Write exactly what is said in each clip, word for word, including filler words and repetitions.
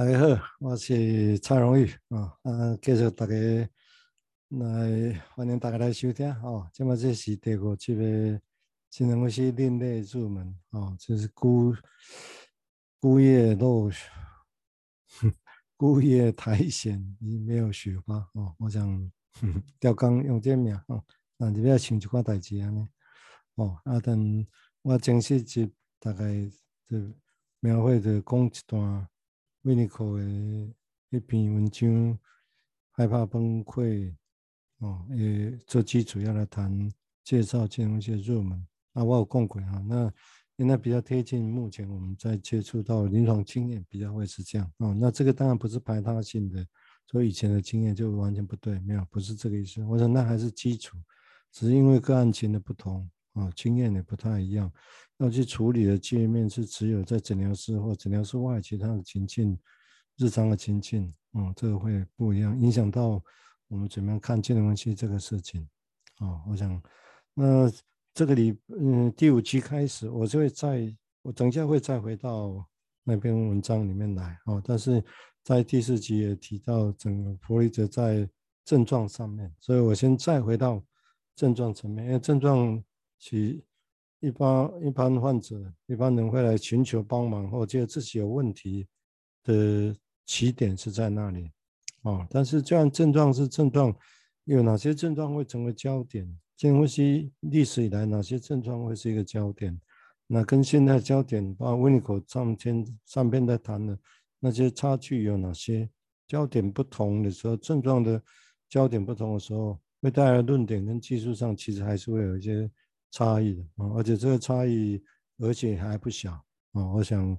大家好，我是蔡荣裕啊，啊，继续大家来，欢迎大家来收听哦。今嘛这是第五集的精神分析另类入门哦，这是孤孤叶落，孤叶苔藓已没有雪花哦。我想钓竿用这名哦，但是要想一寡代志安尼哦。啊，但我前四集大概就描绘着讲一段。Vinico 的那篇文章，害怕崩溃，哦，也做基础要来谈介绍这种一些热门啊，我有讲过啊，那因为比较贴近目前我们在接触到临床经验，比较会是这样哦。那这个当然不是排他性的，所以以前的经验就完全不对，没有，不是这个意思。我想那还是基础，只是因为个案情的不同。啊，经验也不太一样，要去处理的界面是只有在诊疗室或诊疗室外其他的情境、日常的情境，嗯，这个会不一样，影响到我们怎么样看精神分析这个事情。啊，我想，那这个里，嗯，第五期开始，我就会再，我等一下会再回到那篇文章里面来。哦，但是在第四集也提到整个弗洛伊德在症状上面，所以我先再回到症状层面，因为症状。其一般一般患者一般人会来寻求帮忙或觉得自己有问题的起点是在那里哦，但是这样症状是症状，有哪些症状会成为焦点？精神分析历史以来哪些症状会是一个焦点？那跟现在焦点，包括Winnicott上篇上篇在谈的那些差距有哪些？焦点不同的时候，症状的焦点不同的时候，会带来论点跟技术上其实还是会有一些。差异的啊，而且这个差异，而且还不小啊！我想，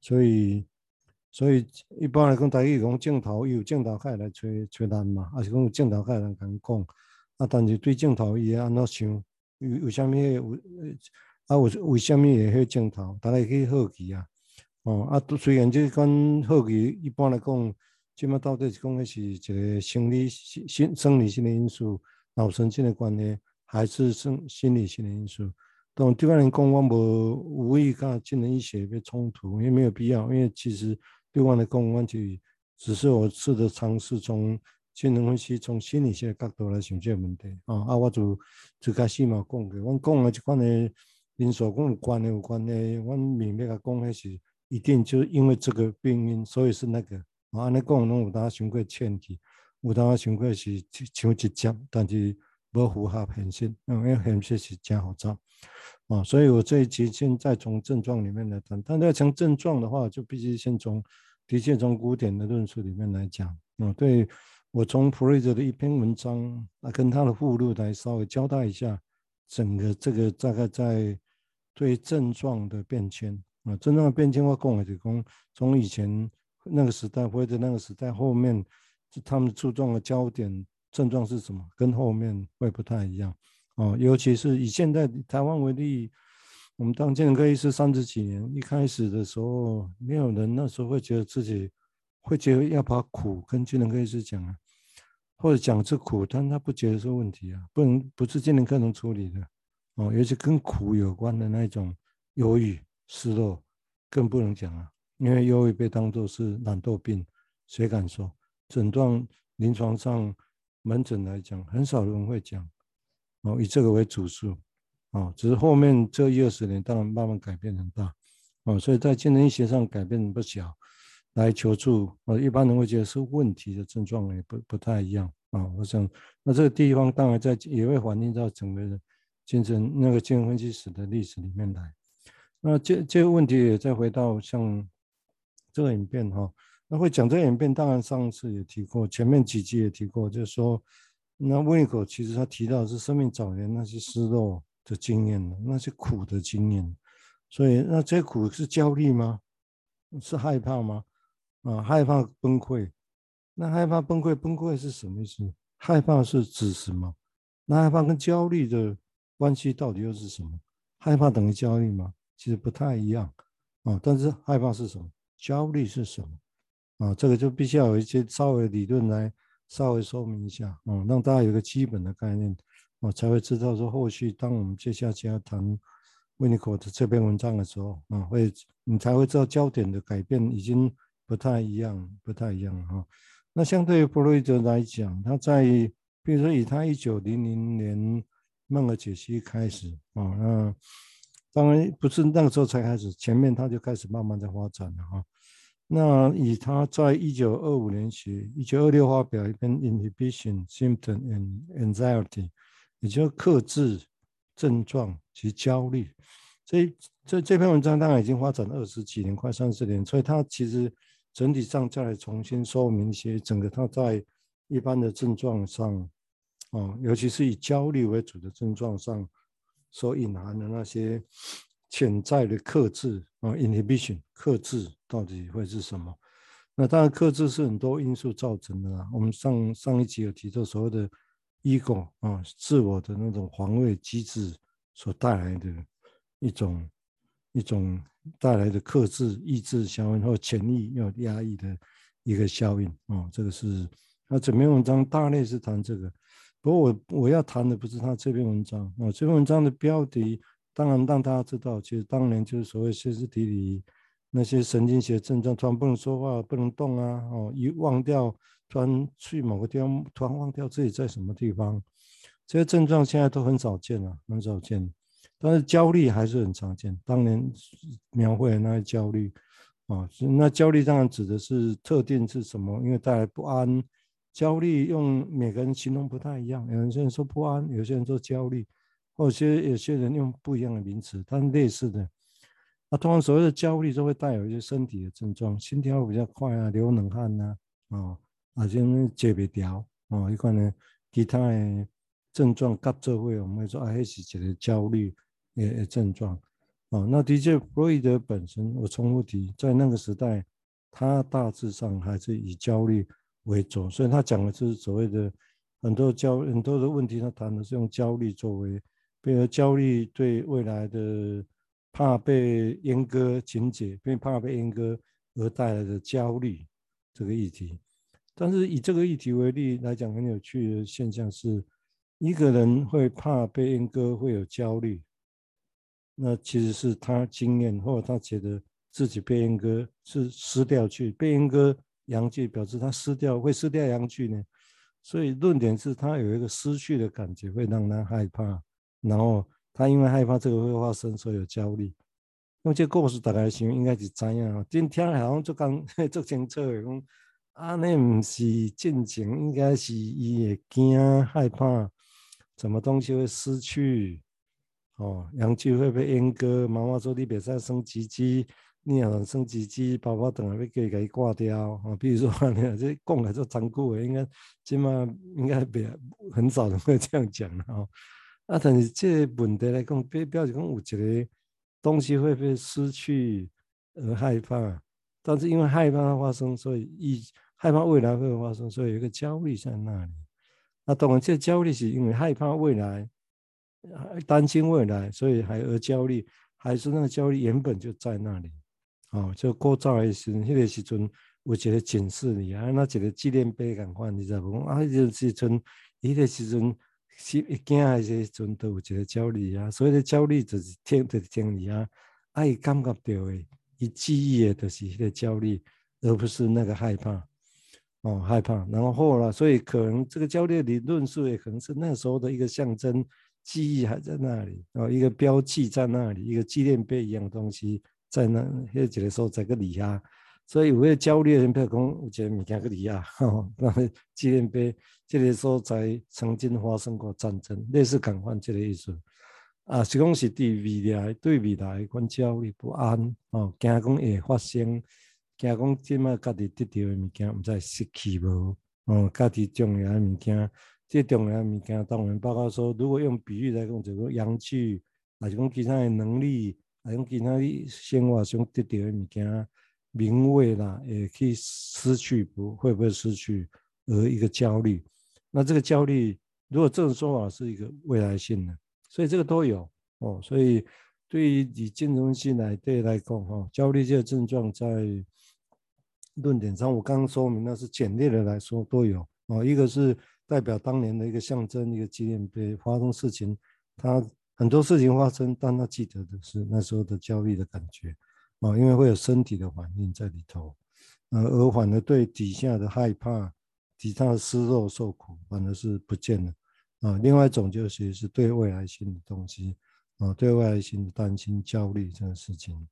所以，所以一般来讲，大家讲镜头有镜头开来找找咱嘛，还是讲有镜头开人敢讲啊？但是对镜头伊会安怎想？有有啥物有啊？有为什么会许镜头？大家去好奇啊！哦啊，虽然这款好奇，一般来讲，即马到底是讲的是一个生理、心、生理性的因素、脑神经的关系。还是生心理性的因素，但对外人讲，我无无意跟精神医学被冲突，也没有必要。因为其实对外人讲，我只只是我试着尝试从精神分析、从心理学的角度来想这个问题啊。啊，我就就开始嘛讲过，我讲的这款的因素跟有关的有关的，我明白个讲的是一定就是因为这个病因，所以是那个。啊，安尼讲拢有当想过欠去，有当想过是像直接，但是。不符合现实，因为现实是真复杂啊，所以我这一集现在从症状里面来谈。但要从症状的话，就必须先从的确从古典的论述里面来讲。嗯，对我从普瑞泽的一篇文章啊，跟他的附录来稍微交代一下整个这个大概在对症状的变迁啊，症状的变迁我讲的是讲从以前那个时代或者那个时代后面，他们注重的焦点。症状是什么？跟后面会不太一样哦，尤其是以现在台湾为例，我们当精神科医师三十几年，一开始的时候，没有人那时候会觉得自己会觉得要把苦跟精神科医师讲啊，或者讲是苦，但他不觉得是问题啊，不能不是精神科能处理的哦，尤其跟苦有关的那种忧郁、失落，更不能讲啊，因为忧郁被当作是懒惰病，谁敢说？诊断临床上。门诊来讲，很少人会讲，哦，以这个为主诉，哦，只是后面这一二十年，当然慢慢改变很大，哦，所以在精神医学上改变不小。来求助，哦，一般人会觉得是问题的症状也不不太一样，哦，我想，那这个地方当然在也会反映到整个精神那个精神分析史的历史里面来。那这这个问题也再回到像这个影片哈。哦那会讲这个演变，当然上次也提过，前面几集也提过，就是说，那Winnicott其实他提到的是生命早年那些失落的经验，那些苦的经验，所以那这些苦是焦虑吗？是害怕吗？啊，害怕崩溃。那害怕崩溃，崩溃是什么意思？害怕是指什么？那害怕跟焦虑的关系到底又是什么？害怕等于焦虑吗？其实不太一样啊。但是害怕是什么？焦虑是什么？啊，这个就必须要有一些稍微理论来稍微说明一下啊，让大家有一个基本的概念啊，才会知道说后续当我们接下去要谈Winnicott的这篇文章的时候啊，会你才会知道焦点的改变已经不太一样，不太一样哈。那相对于弗洛伊德来讲，他在比如说以他一九零零年梦的解析开始啊、哦，那当然不是那个时候才开始，前面他就开始慢慢在发展了哈、哦。那以他在一九二五年写，一九二六发表一篇《Inhibition, Symptom and Anxiety》，也就是克制症状及焦虑。这这这篇文章当然已经发展了二十几年，快三十年，所以它其实整体上再来重新说明一些整个它在一般的症状上，啊、哦，尤其是以焦虑为主的症状上所隐含的那些潜在的克制啊、哦、，inhibition 克制到底会是什么？那当然，克制是很多因素造成的啦。我们上上一集有提到所谓的 ego 啊、哦，自我的那种防卫机制所带来的。一种一种带来的克制、抑制效应或潜意要压抑的一个效应哦，这个是那整篇文章大类是谈这个。不过我我要谈的不是他这篇文章啊、哦，这篇文章的标题当然让大家知道，其实当年就是所谓歇斯底里那些神经学症状，突然不能说话、不能动啊，哦，一忘掉，突然去某个地方，突然忘掉自己在什么地方，这些症状现在都很少见了、啊，很少见。但是焦虑还是很常见，当年描绘的那些焦虑，啊，那焦虑当然指的是特定是什么，因为带来不安。焦虑用每个人形容不太一样，有些人说不安，有些人说焦虑，或者有些人用不一样的名词，但类似的。那、啊、通常所谓的焦虑都会带有一些身体的症状，心跳比较快啊，流冷汗啊，哦，啊，像解不掉，哦，一款呢，其他的症状合作会，我们会说啊，那是一个焦虑。也症状，哦，那的确，弗洛伊德本身，我重复提，在那个时代，他大致上还是以焦虑为主，所以他讲的是所谓的很多焦很多的问题，他谈的是用焦虑作为，比如焦虑对未来的怕被阉割情节，因为怕被阉割而带来的焦虑这个议题。但是以这个议题为例来讲，很有趣的现象是，一个人会怕被阉割，会有焦虑。那其实是他经验，或者他觉得自己被阉割是失掉去，被阉割阳具表示他失掉，会失掉阳具呢。所以论点是他有一个失去的感觉，会让他害怕，然后他因为害怕这个会发生，所以有焦虑。用这故事大概想应该是知影啊，今天好像做讲做清楚的讲，啊，那唔是进前，应该是伊会惊害怕，什么东西会失去。哦，阳具会被阉割，妈妈说你别再生鸡鸡，你要生鸡鸡，宝宝等下要给给挂掉啊。比如说，你这讲来做残酷的，应该起码应该别很少人会这样讲了哦。啊，但是这个问题来讲，别表示讲有一个东西会被失去而害怕，但是因为害怕发生，所以一害怕未来会发生，所以有一个焦虑在那里。那、啊、当然，这焦虑是因为害怕未来。担心未来，所以还而焦虑，还是那个焦虑原本就在那里，哦，就过早的时候，迄个时阵有一个警示你啊，那一个纪念碑咁款，你知无？啊，迄个时阵，迄个时阵是一惊的时阵，都有一个焦虑啊，所以咧焦虑就是听，就是听你啊，啊，伊感觉到的，伊记忆的，就是迄个焦虑，而不是那个害怕，哦，害怕，然后后来，所以可能这个焦虑理论述也可能是那时候的一个象征。记忆还在那里，哦，一个标记在那里，一个纪念碑一样的东西在那里。那几个时候在个里啊，所以有些焦虑的人不要讲，有些物件个里啊，那纪念碑，这个时候在曾经发生过战争，类似感官这个意思。啊，是讲是对未来、对未来关焦虑不安，哦，惊讲会发生，惊讲即卖家己得到的物件唔知失去无，哦，家己重要的物件。这重要的物件，当然包括说，如果用比喻来讲，就讲阳具，还是讲其他的能力，还是讲其他的生活上得到的物件，名位啦，也可以失去，不会不会失去，而一个焦虑。那这个焦虑，如果这种说法是一个未来性的，所以这个都有哦。所以对于以精神性来对来讲，哈、哦，焦虑这个症状在论点上，我刚刚说明那是简略的来说都有哦，一个是。代表当年的一个象征，一个纪念碑。发生事情，他很多事情发生，但他记得的是那时候的焦虑的感觉，哦，因为会有身体的反应在里头，呃，而反而对底下的害怕、其他的失落、受苦，反而是不见了。啊，另外一种就是是对未来性的东西，啊，对未来性的担心、焦虑这个事情。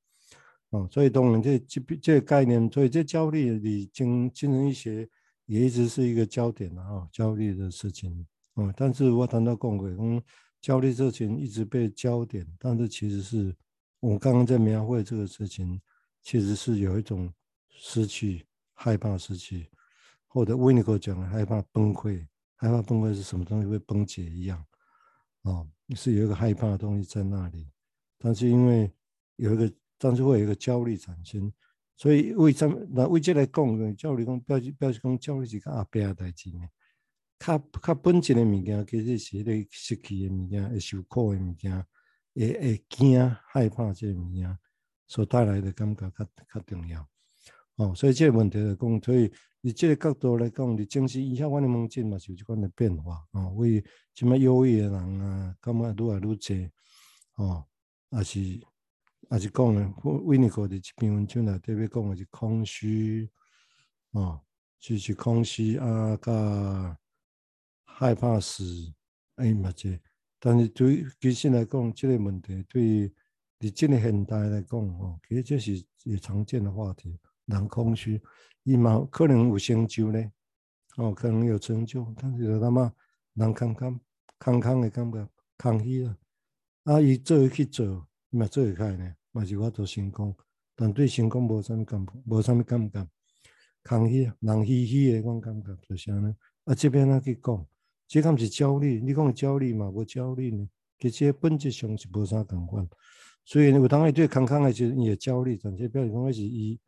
啊，所以当然这这这个概念，所以这焦虑里精精神医学也一直是一个焦点啊，焦虑的事情。啊，但是我谈到讲过，嗯，焦虑这群一直被焦点，但是其实是我刚刚在描绘这个事情，其实是有一种失去、害怕失去，或者Winnicott讲的害怕崩溃。害怕崩溃是什么东西会崩解一样，哦，是有一个害怕的东西在那里，但是因为有一个，但是会有一个焦虑产生，所以为什么？那为这来讲，焦虑讲，表示表示讲，焦虑是个阿伯的代志呢。较较本质的物件，其实是咧失去的物件，会受苦的物件，会会惊害怕这物件所带来的感觉较较重要。哦，所以这个问题来讲，所以以这个角度来讲，你正是以下我的门诊嘛，是有这款的变化啊。为什么忧郁的人啊，感觉愈来愈多哦，也是也是讲的。维尼科的这篇文章内底要讲的是空虚哦，就是空虚啊，甲害怕死哎嘛这。但是对其实来讲，这个问题对你这个现代来讲哦，其实这是也常见的话题。人空虚，伊嘛可能有成就咧，哦，可能有成就，但是有他妈人空空空空的感觉，空虚啊！啊，伊做去做，伊嘛做会开呢，嘛是我做成功，但对成功无啥物感，无啥物感觉，空虚啊，人虚虚的，我感觉就是安尼。啊，这边哪去讲？这敢是焦虑？你讲焦虑嘛，无焦虑呢？其实本质上是无啥共款。所以有当伊对空空的时，伊会焦虑，但是表示讲的是伊。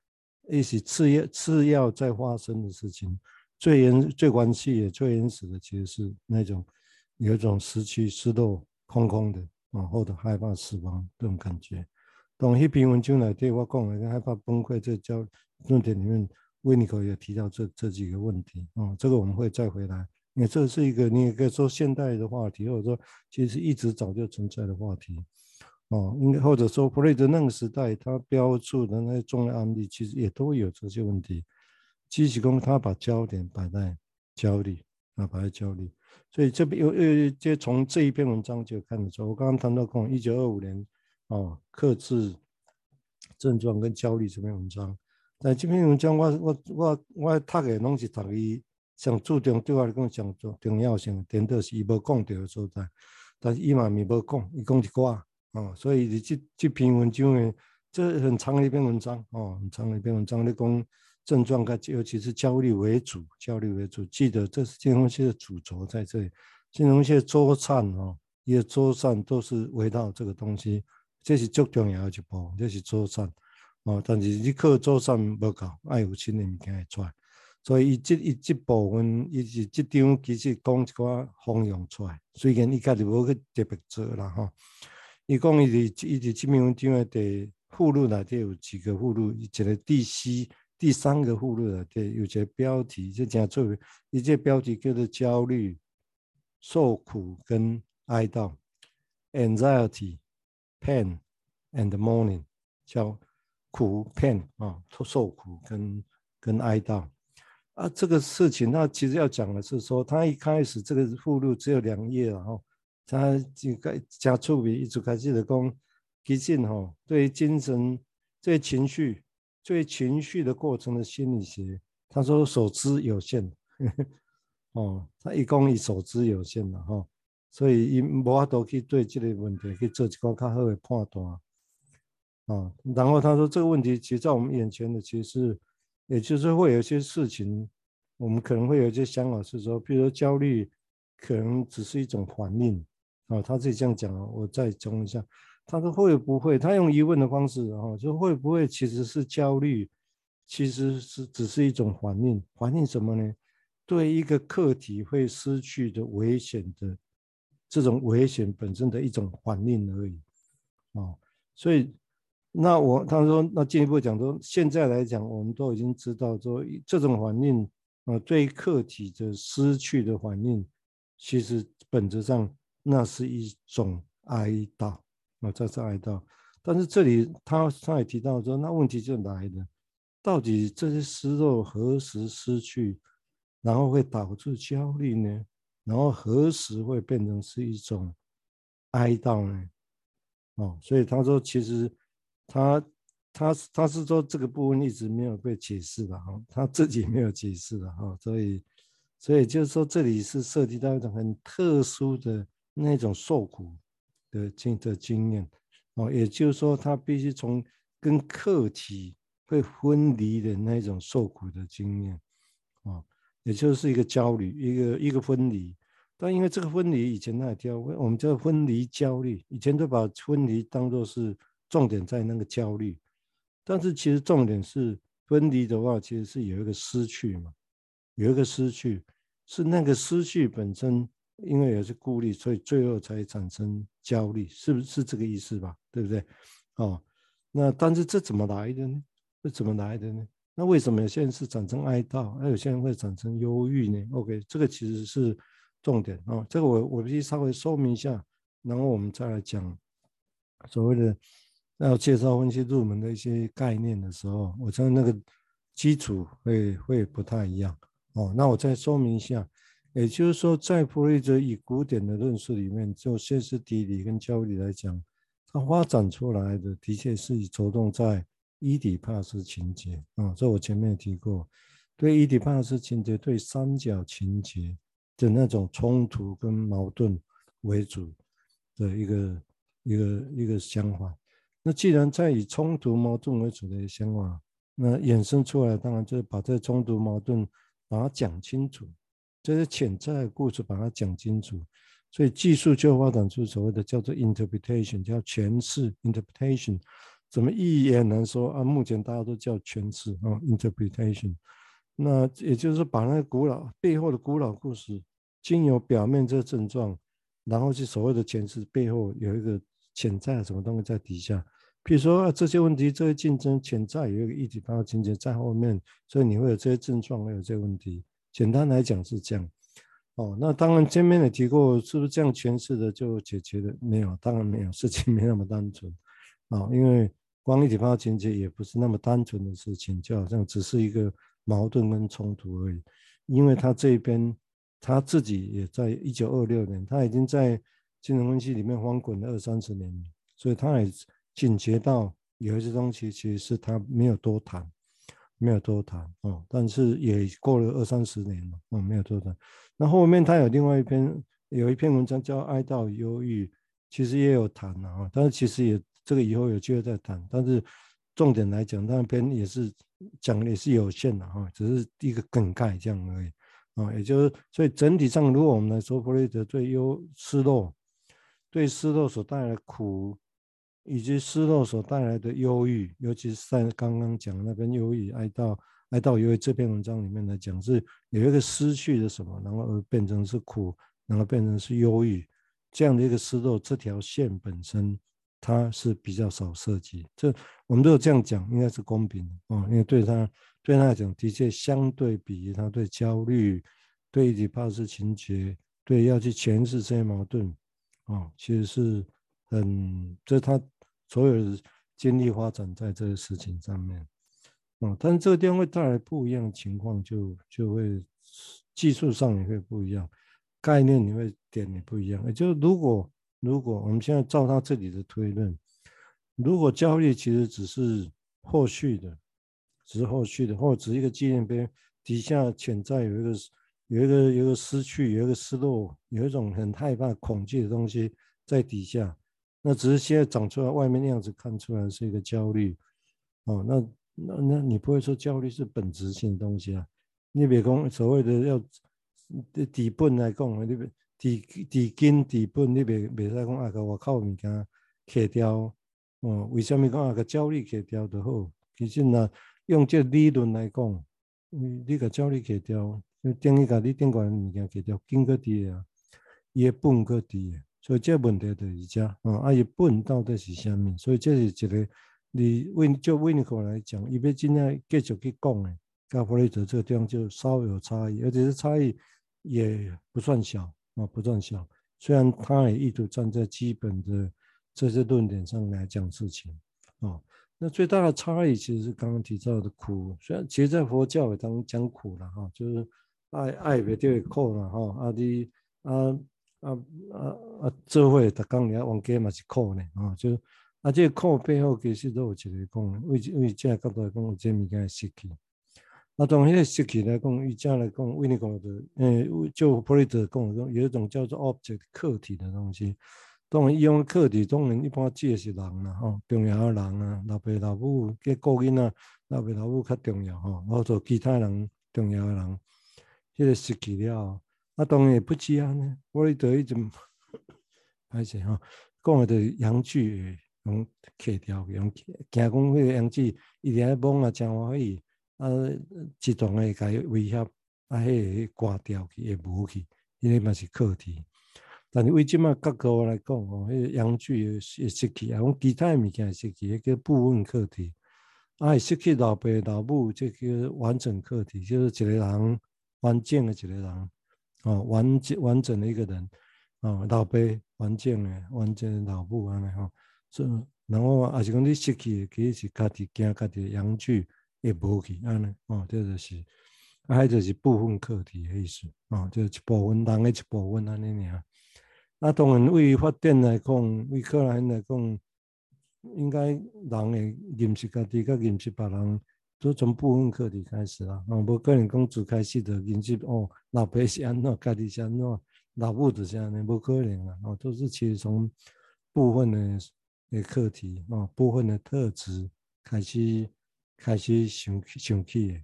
一起次要次要在发生的事情，最原最关系也最原始的，其实是那种有一种失去、失落、空空的，往后的害怕死亡这种感觉。当迄篇文章内底我讲的害怕崩溃这焦论点里面，维尼科也提到这这几个问题啊、哦，这个我们会再回来，因为这是一个你也可以说现代的话题，或者说其实一直早就存在的话题。哦，应该或者说Praiser那个时代，他标注的那些重要案例，其实也都有这些问题。只是说他把焦点摆在焦虑啊，摆在焦虑。所以这边又又就从这一篇文章就看得出，我刚刚谈到讲一九二五年哦，克制症状跟焦虑这篇文章。但这篇文章我我我我读的拢是读伊上注重对我来讲上重要性，点到是伊无讲到的所在，但是伊嘛咪无讲，伊讲一寡。哦，所以你这这篇文章呢，这很长的一篇文章哦，很长的一篇文章，你讲症状跟尤其是焦虑为主，焦虑为主，记得这是精神学的主轴在这里，精神学周散哦，伊的周散都是围绕这个东西，这是最重要的一步，这是周散哦，但是你靠周散无够，爱有新的物件会出来，所以伊这伊这部分，伊是这张其实讲一寡方向出来，虽然伊家己无去特别做啦哈。哦伊讲伊伫伊伫这篇文章的附录内底有几个附录，一个第四、第三个附录内底有一个标题，这正做伊这标题叫做焦虑、受苦跟哀悼 （anxiety, pain and mourning）， 叫苦 pain 啊，受苦跟跟哀悼啊，这个事情，那其实要讲的是说，他一开始这个附录只有两页，然后。他就开加触笔，一直开始的讲，其实吼，对精神、对情绪、对情绪的过程的心理学，他说所知有限，呵呵哦，他一共伊所知有限啦吼、哦，所以伊无法度去对这个问题去做一个较好的判断，哦，然后他说这个问题其实在我们眼前的，其实也就是会有一些事情，我们可能会有一些想法是说，比如说焦虑，可能只是一种反应。哦，他自己这样讲，我再讲一下，他说会不会，他用疑问的方式，哦，就会不会其实是焦虑，其实是只是一种反应，反应什么呢？对一个客体会失去的危险的这种危险本身的一种反应而已。哦，所以那我他说，那进一步讲说，现在来讲，我们都已经知道说，这种反应啊，呃，对客体的失去的反应，其实本质上。那是一种哀悼啊、哦，这是哀悼。但是这里他他也提到说，那问题就来了，到底这些湿肉何时失去，然后会导致焦虑呢？然后何时会变成是一种哀悼呢？哦，所以他说其实他他他是说这个部分一直没有被解释的哈，他自己没有解释的哈，所以所以就是说这里是涉及到一种很特殊的那种受苦的经的经验哦，也就是说他必须从跟客体会分离的那种受苦的经验哦，也就是一个焦虑，一个一个分离。但因为这个分离以前那条我们叫分离焦虑，以前都把分离当作是重点在那个焦虑，但是其实重点是分离的话其实是有一个失去嘛，有一个失去是那个失去本身因为也是孤立，所以最后才产生焦虑，是不是这个意思吧？对不对？哦，那但是这怎么来的呢？这怎么来的呢？那为什么有些人是产生哀悼，而有些人会产生忧郁呢 ？OK， 这个其实是重点啊，哦，这个我我必须稍微说明一下，然后我们再来讲所谓的要介绍分析入门的一些概念的时候，我觉得那个基础会会不太一样哦。那我再说明一下，也就是说，在弗洛伊德以古典的论述里面，就歇斯底里跟焦虑来讲，它发展出来的的确是着重在伊底帕斯情节啊，哦，这我前面提过，对伊底帕斯情节、对三角情节的那种冲突跟矛盾为主的一个一个一个想法。那既然在以冲突矛盾为主的想法，那衍生出来当然就是把这冲突矛盾把它讲清楚，这些潜在的故事把它讲清楚，所以技术就发展出所谓的叫做 interpretation， 叫诠释 interpretation。怎么意义也很难说啊，目前大家都叫诠释啊 interpretation。那也就是把那个古老背后的古老故事，经由表面这症状，然后去所谓的诠释背后有一个潜在的什么东西在底下。比如说，啊，这些问题，这些竞争潜在有一个一体化的情节在后面，所以你会有这些症状，会有这些问题。简单来讲是这样。哦，那当然前面也提过，是不是这样诠释的就解决了？没有，当然没有，事情没那么单纯。哦，因为光一体化情节也不是那么单纯的事情，就好像只是一个矛盾跟冲突而已。因为他这边他自己也在一九二六年，他已经在精神分析里面翻滚了二三十年，所以他也警觉到有一些东西其实是他没有多谈，没有多谈哦，但是也过了二三十年了，嗯，没有多谈。那后面他有另外一篇有一篇文章叫《哀悼忧郁》，其实也有谈了啊，但是其实也。这个以后有机会再谈，但是重点来讲，那边也是讲的也是有限的哈，只是一个梗概这样而已啊。也就是，所以整体上，如果我们来说，弗洛伊德对忧失落、对失落所带来的苦，以及失落所带来的忧郁，尤其是在刚刚讲的那边忧郁、哀悼、哀悼忧郁这篇文章里面来讲，是有一个失去的什么，然后而变成是苦，然后变成是忧郁这样的一个失落，这条线本身。他是比较少涉及，这我们如果这样讲，应该是公平的哦，因为对他对他来讲，的确相对比他对焦虑、对伊底帕斯情节、对要去诠释这些矛盾，哦，其实是很，这他所有的精力发展在这个事情上面，哦，但是这个地方会带来不一样的情况，就就会技术上也会不一样，概念你会点也不一样，也就是如果。如果我们现在照他这里的推论，如果焦虑其实只是后续的，只是后续的，或者只是一个纪念碑底下潜在有一个有一个有一个失去，有一个失落，有一种很害怕、恐惧的东西在底下，那只是现在长出来外面那样子看出来是一个焦虑，哦，那那那你不会说焦虑是本质性的东西啊？你别讲所谓的要底本来讲，你别。底根底本你袂袂使讲啊个外口物件去掉，哦，为什么讲啊个焦虑去掉就好？其实呐，用这理论来讲，你你个焦虑去掉，等于个你顶个物件去掉，根个底啊，伊个本个底，所以这问题就是遮，哦，啊伊本到底是啥物？所以这是一个，你为就维尼科来讲，伊要真正继续去讲诶，甲弗洛伊德这个地方就稍有差异，而且是差异也不算小。啊，不算小，虽然他也意图站在基本的这些论点上来讲事情，啊，那最大的差异其实是刚刚提到的苦，虽然其实在佛教也当讲苦了哈、哦，就是爱爱别对苦了哈，啊你啊啊啊啊，做伙大家你啊冤家嘛是苦呢啊，就是啊这个苦背后其实都有一个讲，为为这角度来讲，有这物件失去。啊，从迄个失去来讲，以这来讲，维尼讲的，诶、欸，就普利特讲的，有一种叫做 object 客体的东西。当然，伊用客体，当然一般指的是人啦，吼、哦，重要的人啊，老爸老母，计顾囡仔，老爸老母较重要吼，或、哦、者其他人重要的人，迄、那个失去了。啊，当然也不止安尼，普利特一直歹势吼，讲、哦、的就是洋剧，用去掉，用惊讲迄个洋剧，伊伫遐懵啊，真欢喜。啊，自动会甲威胁，啊，迄个挂掉去，会无去，迄个嘛是课题。但是为即卖角度来讲哦，迄个洋剧会失去，啊，讲其他物件失去，迄叫部分课题。啊，失去老爸老母，即叫完整课题，就是一个人完整的一个人，哦，完完整的一个人，哦，老爸完整的，完整的老母安尼吼。所以，然后啊，也是讲你失去，其实是家己惊家己洋剧。也无去安尼哦，这就是，啊，迄就是部分课题的意思哦，就是一部分人的一部分安尼尔。啊，当然，为发展来讲，为可能来讲，应该人会认识家己，甲认识别人，都从部分课题开始啦。哦，无可能讲自开始就认识哦，老爸是安怎，家己是安怎，老母就是安尼，无可能啦。哦，都是其实从部分的的课题哦，部分的特质开始。开始想想起的，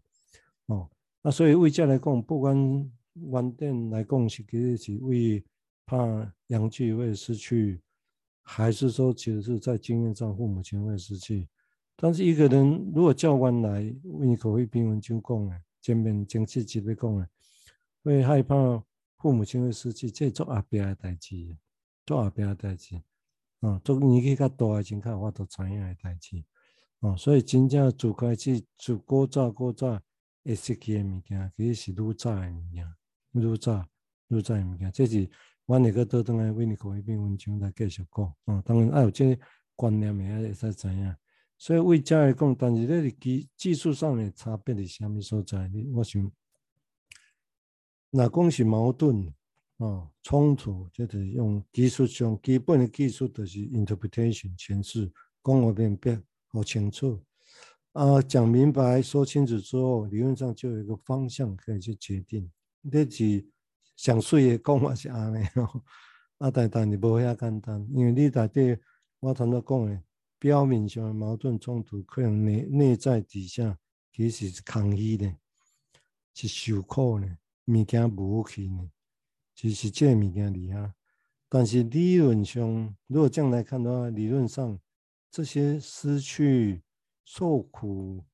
哦，啊，所以为这来讲，不管原点来讲是其实是为怕阳具会失去，还是说其实是在经验上父母亲会失去。但是一个人如果教官来，你可以平文就讲的，前面前几集要讲的，会害怕父母亲会失去，这做阿伯的代志，做阿伯的代志，啊，做年纪较大的人较有法度知影的代志。哦，所以真正自开始自古早古早会失去的物件，其实是愈早的物件，愈早愈早的物件。这是阮会阁倒转来Vinico迄篇文章来继续讲。哦，当然爱有这观念的，也会使知影。所以为遮来讲，但是咧技技术上的差别是虾米所在？你我想，若讲是矛盾哦冲突，即是用技术上基本的技术，就是 interpretation 诠释，讲互明白。好清楚，啊，讲明白、说清楚之后，理论上就有一个方向可以去决定。你是上水的讲法是安尼咯，啊，但但是无遐简单，因为你内底我头先讲的表面上的矛盾冲突，可能内内在底下其实是抗议呢，是受苦呢，物件无去呢，其实这物件厉害。但是理论上，如果这样来看的话，理论上。这些失去、受苦，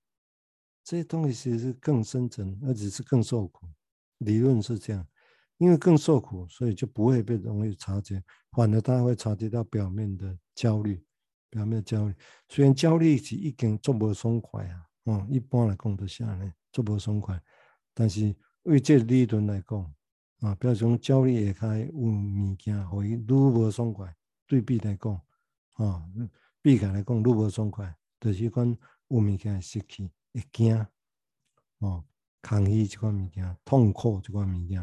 这些东西其实是更深层，而且是更受苦。理论是这样，因为更受苦，所以就不会被容易察觉，反而他会察觉到表面的焦虑，表面的焦虑。虽然焦虑是已经足无爽快啊，嗯，一般来讲都是安尼，足无爽快。但是为这理论来讲，啊，比如讲焦虑下开有物件，互伊愈无爽快。对比来讲，啊。比起来讲，愈无爽快，就是讲有物件失去，会惊，哦，抗议这款物件，痛苦这款物件，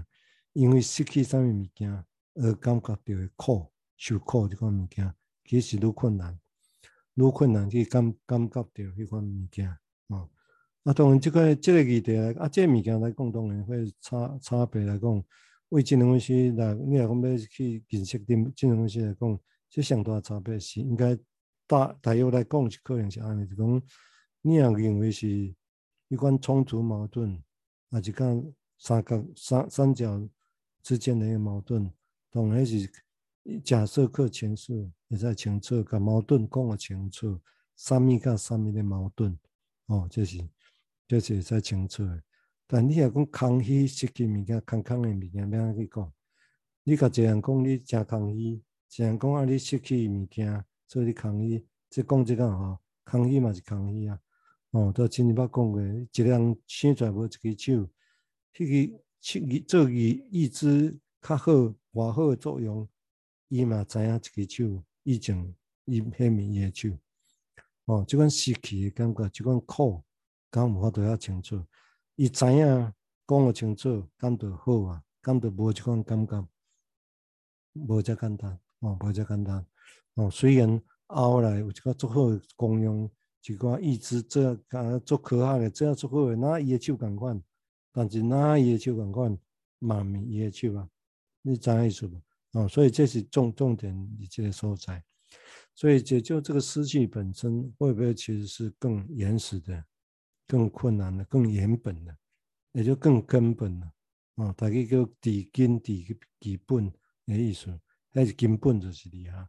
因为失去啥物物件而感觉到的苦、受苦这款物件，其实愈困难，愈困难去感感觉到迄款物件，哦，啊，当然这个这个议题来，啊，这物件来讲，当然会差差别来讲，为这两回事来，你若讲要去认识点这两回事来讲，这上大差别是应该。大大约来讲是可能是安尼，就讲你若认为是迄款冲突矛盾，也是讲三角三三角之间的一个矛盾，当然是假设去诠释，会使清楚，甲矛盾讲个清楚，啥物甲啥物的矛盾，哦，这是这是会使清楚的。但你若讲康熙失去物件，康康的物件要安怎去讲？你甲一个人讲你真康熙，一人讲啊你失去物件。所以你抗议，即讲即讲吼，抗议嘛是抗议啊！哦，都前日捌讲过，一个人生出来无一只手，迄个手做伊意志较好、外好诶作用，伊嘛知影一只手以前伊下面伊诶手，哦，即款失去的感觉，即款苦，敢有法度遐清楚？伊知影讲个清楚，感到好啊，感到无即款感觉，无遮简单哦，无遮简单哦。虽然后来有一个足好个功用，一个意志这啊足可爱个，这足好个，哪伊个手共款，但是哪伊个手共款，嘛咪伊个手啊，你知影意思无？哦，所以这是重重点，你这个所在。所以解救这个失去本身，会不会其实是更原始的、更困难的、更原本的，也就更根本的啊？大家叫治根治基本的意思，那是根本就是厉害。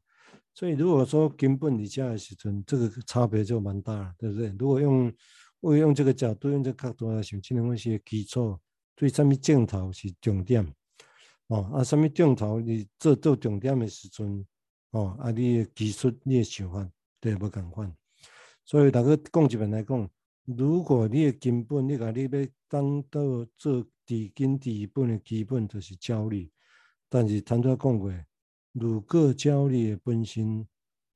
所以如果说根本以下的时阵，这个差别就蛮大了，对不对？如果用我用这个角度、用这个角度来想，这两些基础对什么镜头是重点哦？啊，什么镜头你做做重点的时阵？哦，啊，你的技术、你的想法，对无同款。所以，大家讲一遍来讲，如果你的根本，你甲你要当到做治根治本的基本，就是焦虑。但是，坦率讲过，如果焦虑的本身，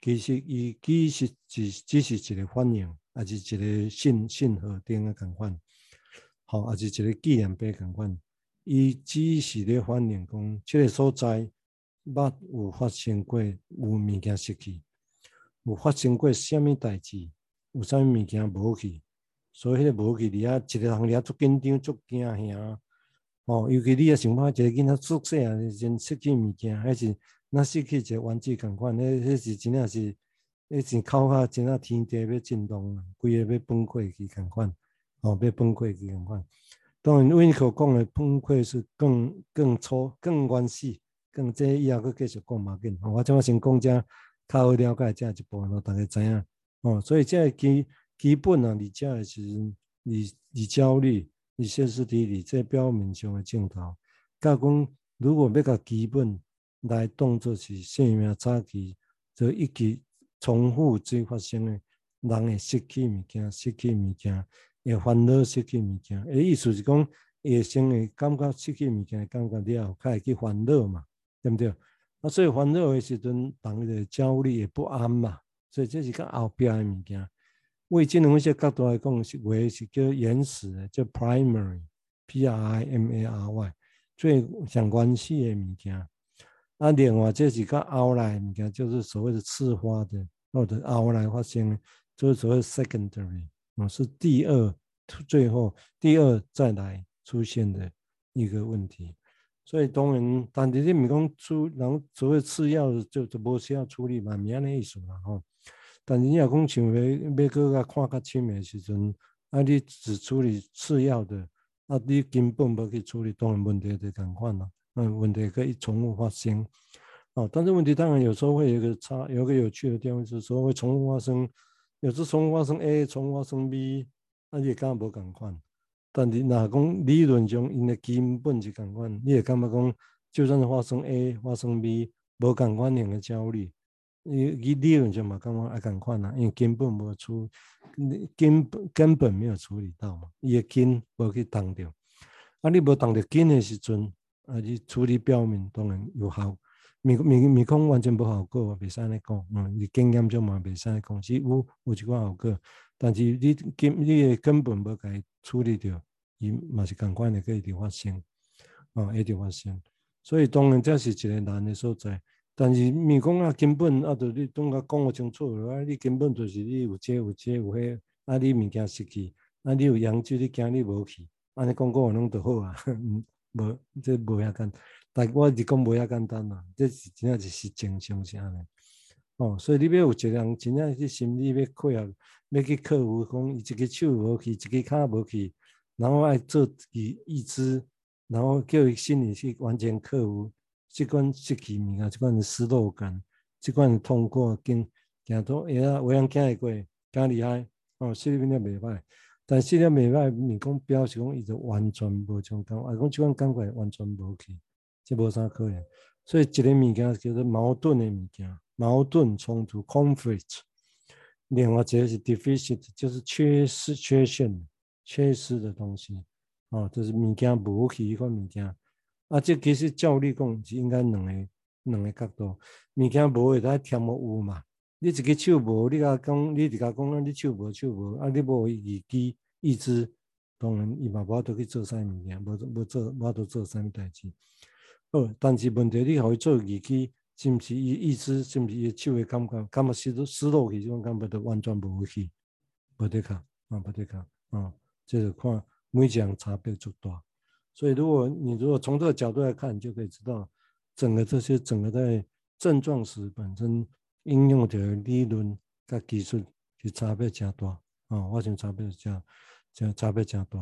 其实伊其实只只是一个反应，也是一个信信号顶的同款，好、哦，也是一个纪念碑同款。伊只是咧反应讲，这个所在。捌有发生过有物件失去，有发生过虾米代志，有啥物物件无去，所以迄个无去，你啊一个人你啊足紧张、足惊吓，哦，尤其你啊想看一个囡仔宿舍啊，真失去物件，还是那失去一个玩具同款，迄迄是真正是，迄是哭啊，真正天地要震动，规个要崩溃去同款，哦，要崩溃去同款。当然，温尼科讲的崩溃是更更粗、更原始。更这以后佫继续讲嘛紧，我即马先讲遮较好了解遮一部分，大家知影哦。所以遮基基本啊，你遮是你你焦虑，你歇斯底里，这表面上的镜头，甲讲如果要甲基本来当作是生命早期，就一直重复最发生的，人会失去物件，失去物件，会烦恼失去物件。诶，意思是讲，会先会感觉失去物件，感觉了后，较会去烦恼嘛。对不对？啊，所以烦恼的时阵，人就焦虑也不安嘛。所以这是较后边的物件。为这两些角度来讲，是为是叫原始的，叫 primary，P R I M A R Y， 最相关系的物件。啊，另外这是较后来的物件，就是所谓的次发的，或者后来发生的，就是所谓 secondary， 啊，是第二，最后第二再来出现的一个问题。所以当然，但是你唔讲处，人所谓次要就就无需要处理嘛，咪安尼意思啦吼。但是你若讲想要要搁较看较深的时阵，啊，你只处理次要的，啊，你根本无去处理，当然问题就同款啦。嗯，问题可以重复发生。哦，但是问题当然有时候会有一个差，有一个有趣的地方就是说会重复发生，有时重复发生 A， 重复发生 B， 啊，你敢无同款？但是，若讲理论上，因的根本是同款，你会感觉讲，就算发生 A、发生 B， 无同款型的焦虑，伊伊理论上嘛感觉也同款啦，因为根本无处，根根本没有处理到嘛，伊的根无去动着。啊，你无动着根的时阵，啊，你处理表面当然有效，面面面讲完全无效果，袂使安尼讲，嗯，你经验上嘛袂使安尼讲，是有有一款效果，但是你根你的根本无解处理掉。伊嘛是同款的，佮一直发生，哦，一直发生。所以当然，这是一个难的所在。但是，咪讲啊，根本啊，就你当甲讲个清楚，啊，你根本就是你有这有这有迄，啊，你物件失去，啊，你有养就你惊你无去，安尼讲讲拢就好啊，嗯，无，这无遐简单。但我是讲无遐简单啦，这是真正是实情上是安尼。哦，所以你要有一个人真正去心理要克服，要去克服讲，伊一个手无去，一个脚无去。然后爱做伊意志，然后叫伊心理去完全克服这款失去物啊，这款失落感，这款痛苦经，行到会啊，有人行会过，真厉害哦，失恋了袂歹，但失恋袂歹，唔讲表示讲伊就完全无种感，啊讲这款感觉完全无去，这无啥可能。所以一个物件叫做矛盾的物件，矛盾冲突 （conflict）， 另外一个是 deficit， 就是缺失、缺陷。缺失的东西，哦，就是物件无去迄款物件，啊，这其实照理讲是应该两个两个角度，物件无会当添个有嘛，你一个手无，你甲讲，你直甲讲啊，你手无手无，啊你无预期预知，当然伊嘛无法度去做啥物件，无无做无法度做啥物代志。好，但是问题你互伊做预期，是毋是伊意志，是毋是伊手诶感觉，感觉失失落去，即种感觉就完全无去，无得看，啊无得看，啊，这就看每一项差别足大。所以如果你如果从这个角度来看，你就可以知道整个这些整个在症状史本身应用的理论甲技术是差别真大，哦，我想差别真真差别真大，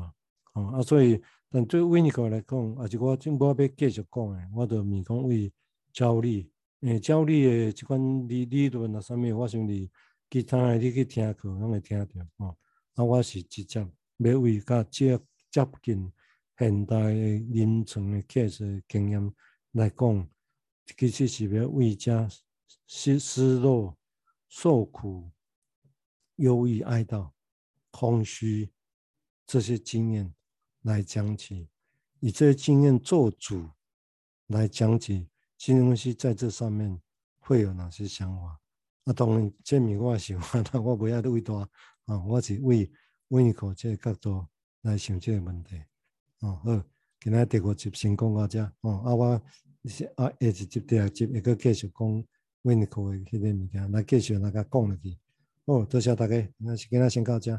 哦啊，所以但对Winnicott来讲，也是我正我要继续讲的，我就毋是讲为焦虑，诶，焦虑的即款理理论啊，啥物，我想你其他诶你去听课拢会听着，哦，啊，我是直接要为较接接近现代诶临床诶 case 经验来讲，其实是要为遮失失落、受苦、忧郁、哀悼、空虚这些经验来讲起，以这些经验做主来讲起，心理分析在这上面会有哪些想法？啊，当然，这面我想法，我不要对大啊，我是为维尼科这个角度来想这个问题。哦，好，今仔第五集先讲到这，哦，啊我啊下一集、第二集会阁继续讲维尼科的迄个物件，来继续来甲讲落去。好，多谢大家，那今仔先到这。